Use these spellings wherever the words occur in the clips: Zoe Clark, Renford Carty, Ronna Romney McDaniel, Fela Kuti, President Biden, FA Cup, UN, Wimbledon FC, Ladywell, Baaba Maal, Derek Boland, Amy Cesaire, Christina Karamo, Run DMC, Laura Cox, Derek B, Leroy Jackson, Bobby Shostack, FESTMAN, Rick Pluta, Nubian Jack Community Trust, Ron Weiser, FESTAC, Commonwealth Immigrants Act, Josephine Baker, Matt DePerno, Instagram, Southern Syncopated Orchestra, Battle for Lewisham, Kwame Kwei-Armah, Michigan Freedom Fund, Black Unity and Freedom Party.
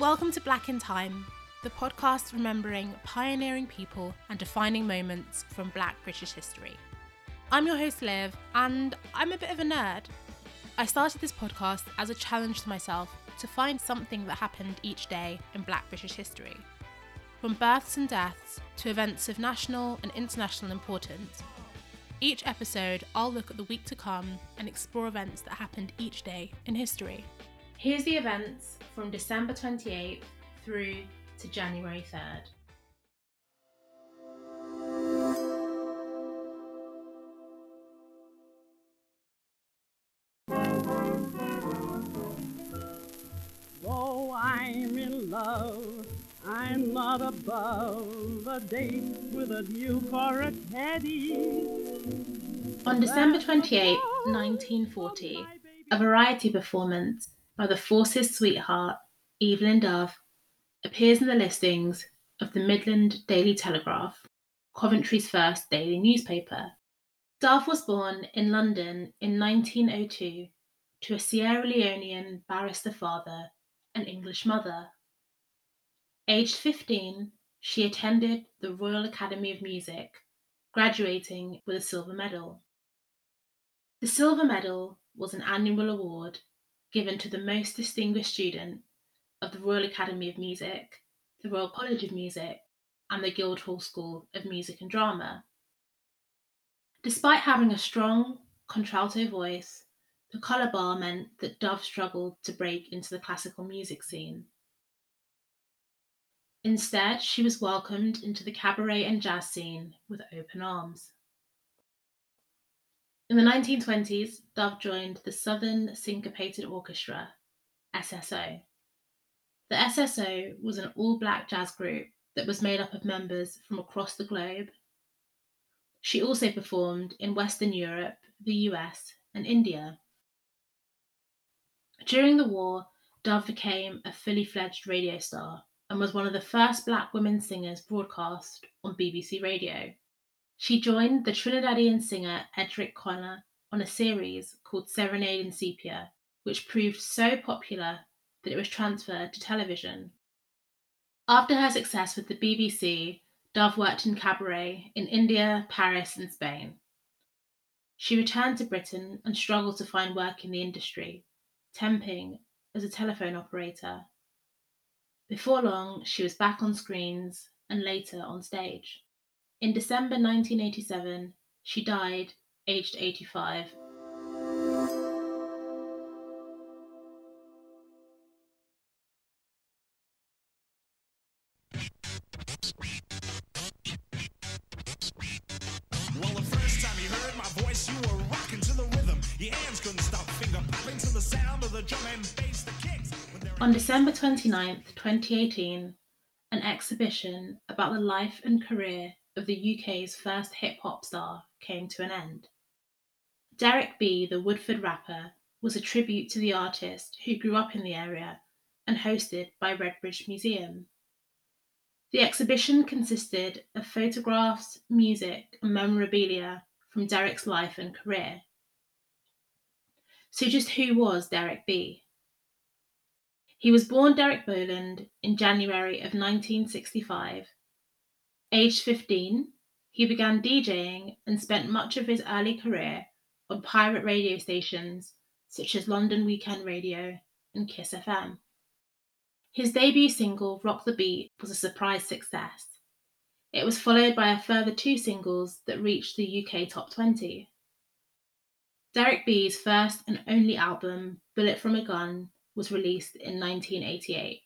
Welcome to Black in Time, the podcast remembering pioneering people and defining moments from Black British history. I'm your host Liv, and I'm a bit of a nerd. I started this podcast as a challenge to myself to find something that happened each day in Black British history. From births and deaths to events of national and international importance. Each episode, I'll look at the week to come and explore events that happened each day in history. Here's the events from December 28th through to January 3rd. Though I'm in love, I'm not above a date with a new for a teddy. On December 28, 1940, a variety performance by the Forces' sweetheart, Evelyn Dove, appears in the listings of the Midland Daily Telegraph, Coventry's first daily newspaper. Dove was born in London in 1902 to a Sierra Leonean barrister father and English mother. Aged 15, she attended the Royal Academy of Music, graduating with a silver medal. The silver medal was an annual award given to the most distinguished student of the Royal Academy of Music, the Royal College of Music, and the Guildhall School of Music and Drama. Despite having a strong contralto voice, the collar bar meant that Dove struggled to break into the classical music scene. Instead, she was welcomed into the cabaret and jazz scene with open arms. In the 1920s, Dove joined the Southern Syncopated Orchestra, SSO. The SSO was an all-black jazz group that was made up of members from across the globe. She also performed in Western Europe, the US, and India. During the war, Dove became a fully-fledged radio star and was one of the first Black women singers broadcast on BBC Radio. She joined the Trinidadian singer Edric Connor on a series called Serenade in Sepia, which proved so popular that it was transferred to television. After her success with the BBC, Dove worked in cabaret in India, Paris, and Spain. She returned to Britain and struggled to find work in the industry, temping as a telephone operator. Before long, she was back on screens and later on stage. In December 1987, she died, aged 85. Well, the first time you heard my voice, you were rocking to the rhythm. Your hands couldn't stop finger popping to the sound of the drum and bass, the kicks. On December 29th, 2018, an exhibition about the life and career of the UK's first hip-hop star came to an end. Derek B, the Woodford rapper, was a tribute to the artist who grew up in the area and hosted by Redbridge Museum. The exhibition consisted of photographs, music, and memorabilia from Derek's life and career. So just who was Derek B? He was born Derek Boland in January of 1965. Aged 15, he began DJing and spent much of his early career on pirate radio stations such as London Weekend Radio and Kiss FM. His debut single, Rock the Beat, was a surprise success. It was followed by a further two singles that reached the UK Top 20. Derek B's first and only album, Bullet from a Gun, was released in 1988.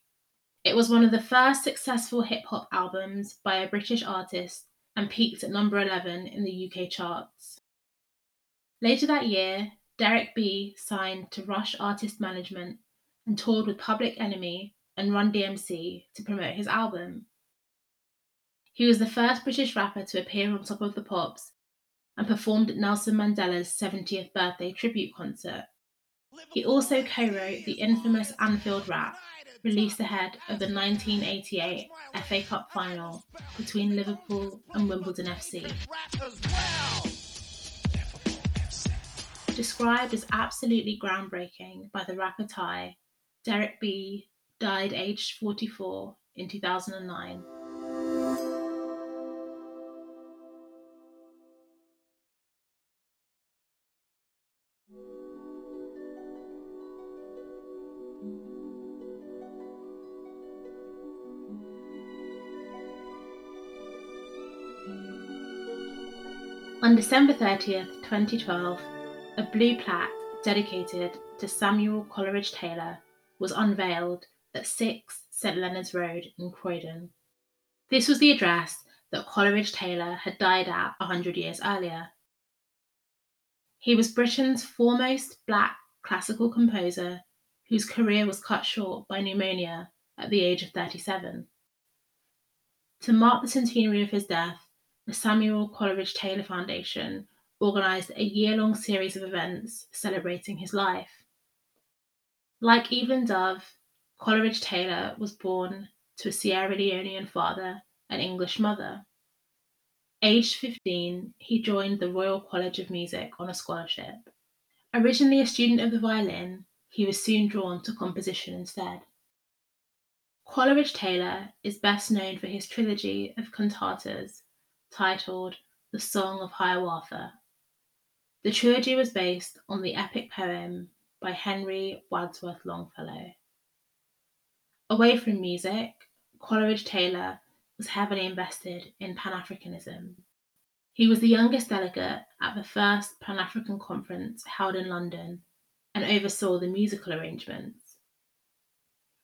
It was one of the first successful hip-hop albums by a British artist and peaked at number 11 in the UK charts. Later that year, Derek B signed to Rush Artist Management and toured with Public Enemy and Run DMC to promote his album. He was the first British rapper to appear on Top of the Pops and performed at Nelson Mandela's 70th birthday tribute concert. He also co-wrote the infamous Anfield rap, released ahead of the 1988 FA Cup final between Liverpool and Wimbledon FC. Described as absolutely groundbreaking by the rapper Ty, Derek B died aged 44 in 2009. On December 30th, 2012, a blue plaque dedicated to Samuel Coleridge-Taylor was unveiled at 6 St Leonard's Road in Croydon. This was the address that Coleridge-Taylor had died at 100 years earlier. He was Britain's foremost black classical composer whose career was cut short by pneumonia at the age of 37. To mark the centenary of his death, the Samuel Coleridge-Taylor Foundation organised a year-long series of events celebrating his life. Like Evelyn Dove, Coleridge-Taylor was born to a Sierra Leonean father and English mother. Aged 15, he joined the Royal College of Music on a scholarship. Originally a student of the violin, he was soon drawn to composition instead. Coleridge-Taylor is best known for his trilogy of cantatas titled The Song of Hiawatha. The trilogy was based on the epic poem by Henry Wadsworth Longfellow. Away from music, Coleridge-Taylor was heavily invested in Pan-Africanism. He was the youngest delegate at the first Pan-African conference held in London and oversaw the musical arrangements.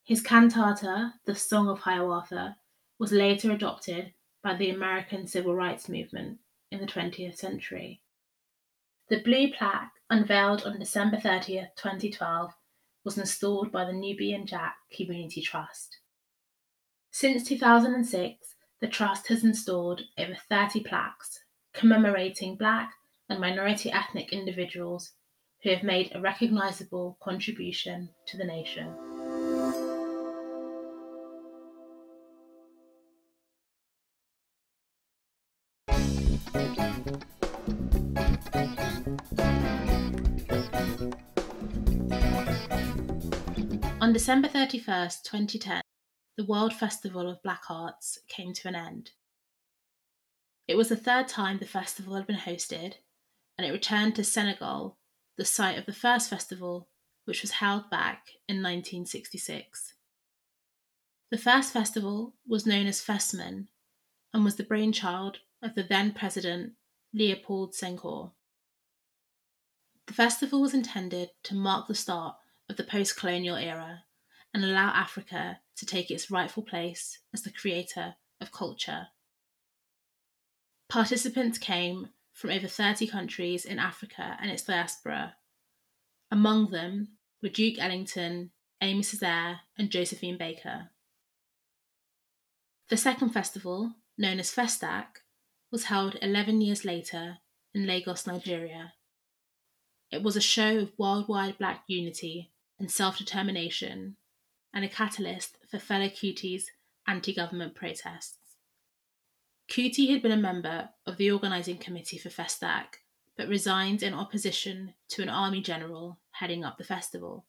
His cantata, The Song of Hiawatha, was later adopted by the American Civil Rights Movement in the 20th century. The blue plaque, unveiled on December 30th, 2012, was installed by the Nubian Jack Community Trust. Since 2006, the Trust has installed over 30 plaques commemorating Black and minority ethnic individuals who have made a recognisable contribution to the nation. On December 31st, 2010, the World Festival of Black Arts came to an end. It was the third time the festival had been hosted, and it returned to Senegal, the site of the first festival, which was held back in 1966. The first festival was known as FESTMAN and was the brainchild of the then president Leopold Senghor. The festival was intended to mark the start of the post-colonial era and allow Africa to take its rightful place as the creator of culture. Participants came from over 30 countries in Africa and its diaspora. Among them were Duke Ellington, Amy Cesaire, and Josephine Baker. The second festival, known as FESTAC, was held 11 years later in Lagos, Nigeria. It was a show of worldwide black unity and self-determination, and a catalyst for Fela Kuti's anti-government protests. Kuti had been a member of the organising committee for FESTAC, but resigned in opposition to an army general heading up the festival.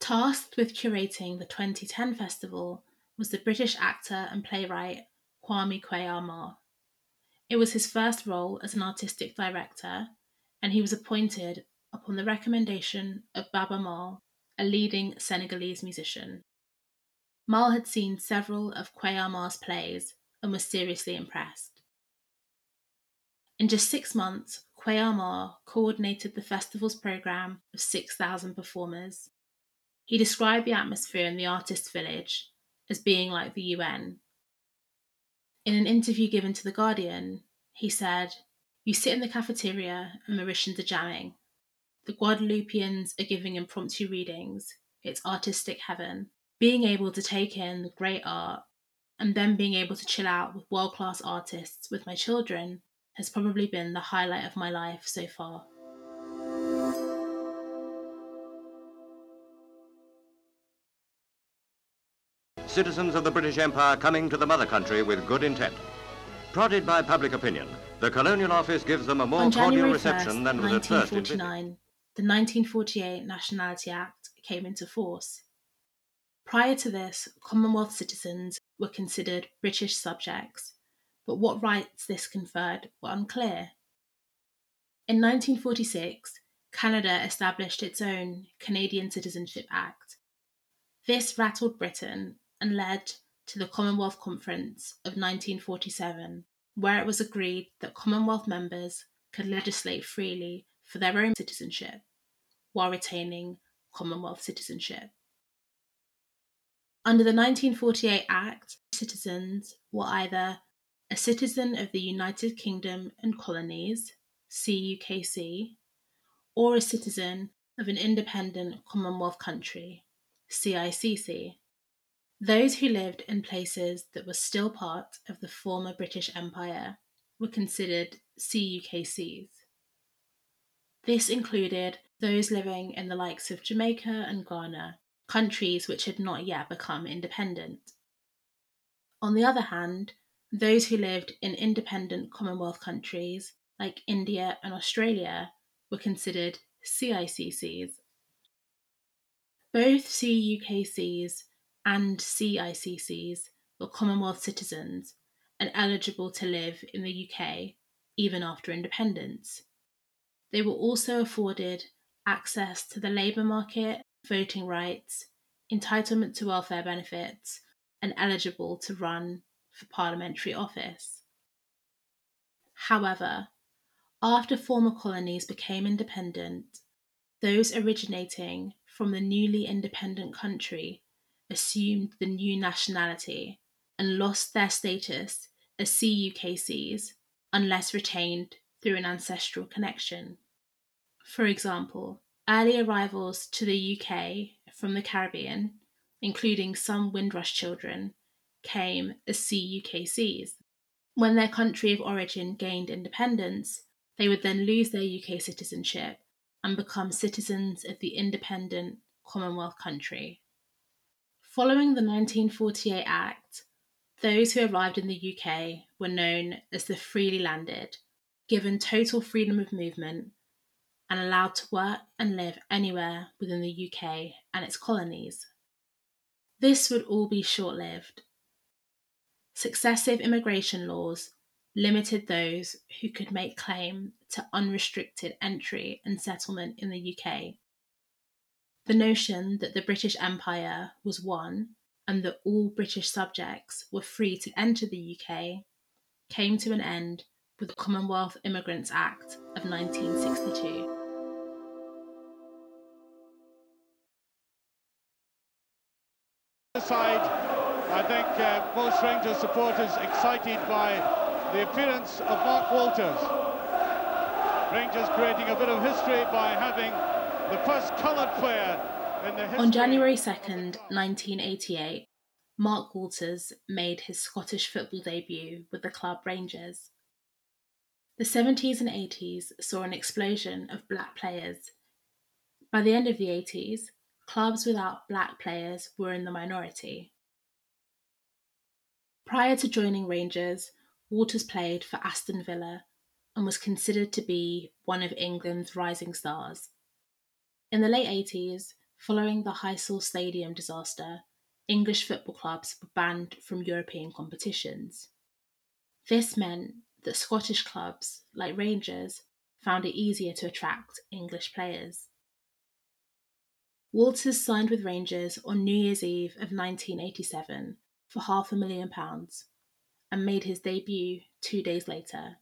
Tasked with curating the 2010 festival was the British actor and playwright Kwame Kwei-Armah. It was his first role as an artistic director, and he was appointed upon the recommendation of Baaba Maal, a leading Senegalese musician. Maal had seen several of Kwei-Armah's plays and was seriously impressed. In just 6 months, Kwei-Armah coordinated the festival's programme of 6,000 performers. He described the atmosphere in the artist's village as being like the UN. In an interview given to The Guardian, he said, "You sit in the cafeteria and Mauritians are jamming. The Guadeloupeans are giving impromptu readings. It's artistic heaven. Being able to take in the great art and then being able to chill out with world-class artists with my children has probably been the highlight of my life so far." Citizens of the British Empire coming to the mother country with good intent. Prodded by public opinion, the Colonial Office gives them a more cordial reception than was at first envisaged. On January 1st, 1949, the 1948 Nationality Act came into force, Prior to this, Commonwealth citizens were considered British subjects, but what rights this conferred were unclear. In 1946, Canada established its own Canadian Citizenship Act. This rattled Britain and led to the Commonwealth Conference of 1947, where it was agreed that Commonwealth members could legislate freely for their own citizenship while retaining Commonwealth citizenship. Under the 1948 Act, citizens were either a citizen of the United Kingdom and Colonies, CUKC, or a citizen of an independent Commonwealth country, CICC. Those who lived in places that were still part of the former British Empire were considered CUKCs. This included those living in the likes of Jamaica and Ghana, countries which had not yet become independent. On the other hand, those who lived in independent Commonwealth countries like India and Australia were considered CICCs. Both CUKCs and CICCs were Commonwealth citizens and eligible to live in the UK even after independence. They were also afforded access to the labour market, voting rights, entitlement to welfare benefits, and eligible to run for parliamentary office. However, after former colonies became independent, those originating from the newly independent country assumed the new nationality and lost their status as CUKCs unless retained through an ancestral connection. For example, early arrivals to the UK from the Caribbean, including some Windrush children, came as CUKCs. When their country of origin gained independence, they would then lose their UK citizenship and become citizens of the independent Commonwealth country. Following the 1948 Act, those who arrived in the UK were known as the freely landed, given total freedom of movement and allowed to work and live anywhere within the UK and its colonies. This would all be short-lived. Successive immigration laws limited those who could make claim to unrestricted entry and settlement in the UK. The notion that the British Empire was one and that all British subjects were free to enter the UK came to an end with the Commonwealth Immigrants Act of 1962. This side, I think most Rangers supporters excited by the appearance of Mark Walters. Rangers creating a bit of history by having the first coloured player in the history. On January 2nd, 1988, Mark Walters made his Scottish football debut with the club Rangers. The 70s and 80s saw an explosion of black players. By the end of the 80s, clubs without black players were in the minority. Prior to joining Rangers, Walters played for Aston Villa and was considered to be one of England's rising stars. In the late 80s, following the Heysel Stadium disaster, English football clubs were banned from European competitions. This meant that Scottish clubs, like Rangers, found it easier to attract English players. Walters signed with Rangers on New Year's Eve of 1987 for £500,000 and made his debut 2 days later.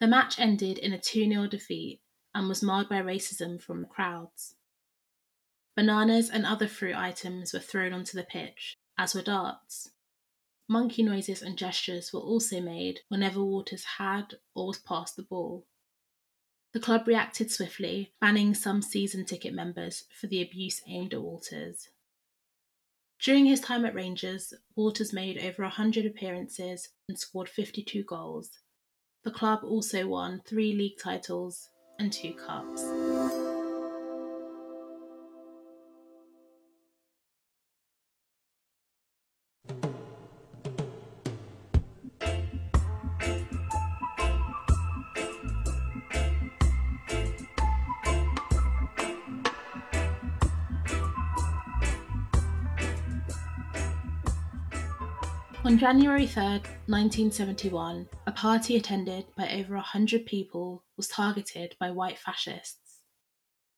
The match ended in a 2-0 defeat and was marred by racism from the crowds. Bananas and other fruit items were thrown onto the pitch, as were darts. Monkey noises and gestures were also made whenever Walters had or was passed the ball. The club reacted swiftly, banning some season ticket members for the abuse aimed at Walters. During his time at Rangers, Walters made over 100 appearances and scored 52 goals. The club also won 3 league titles and 2 cups. On January 3rd, 1971, a party attended by over 100 people was targeted by white fascists.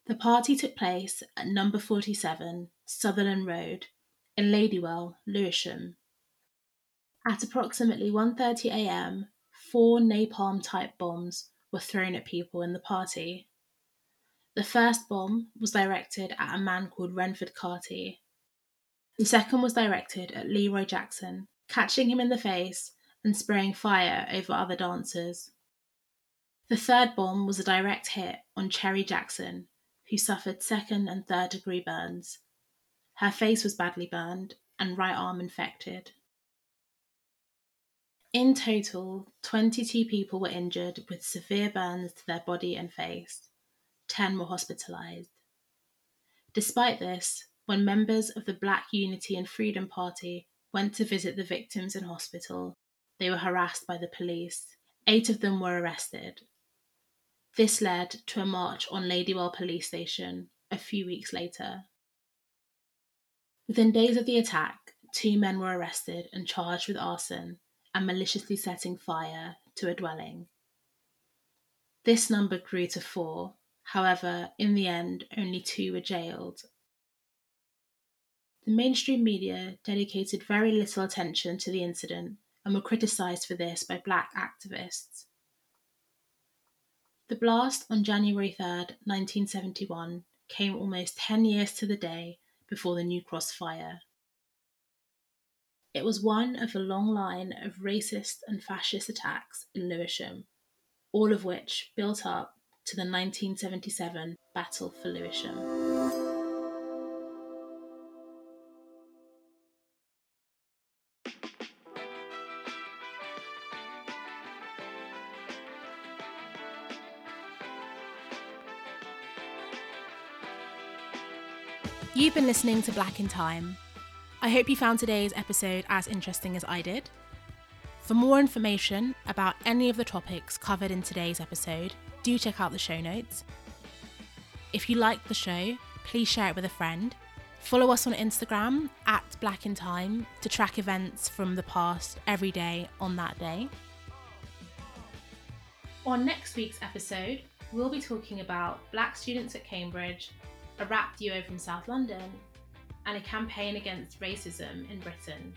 The party took place at number 47, Sutherland Road, in Ladywell, Lewisham. At approximately 1:30 a.m, 4 napalm-type bombs were thrown at people in the party. The first bomb was directed at a man called Renford Carty. The second was directed at Leroy Jackson, catching him in the face and spraying fire over other dancers. The third bomb was a direct hit on Cherry Jackson, who suffered second and third degree burns. Her face was badly burned and right arm infected. In total, 22 people were injured with severe burns to their body and face. 10 were hospitalised. Despite this, when members of the Black Unity and Freedom Party went to visit the victims in hospital, they were harassed by the police. 8 of them were arrested. This led to a march on Ladywell Police Station a few weeks later. Within days of the attack, 2 men were arrested and charged with arson and maliciously setting fire to a dwelling. This number grew to 4, however, in the end, only 2 were jailed. The mainstream media dedicated very little attention to the incident and were criticised for this by black activists. The blast on January 3rd, 1971 came almost 10 years to the day before the New Cross fire. It was one of a long line of racist and fascist attacks in Lewisham, all of which built up to the 1977 Battle for Lewisham. You've been listening to Black in Time. I hope you found today's episode as interesting as I did. For more information about any of the topics covered in today's episode, do check out the show notes. If you liked the show, please share it with a friend. Follow us on Instagram @BlackInTime to track events from the past every day on that day. On next week's episode, we'll be talking about Black students at Cambridge, a rap duo from South London, and a campaign against racism in Britain.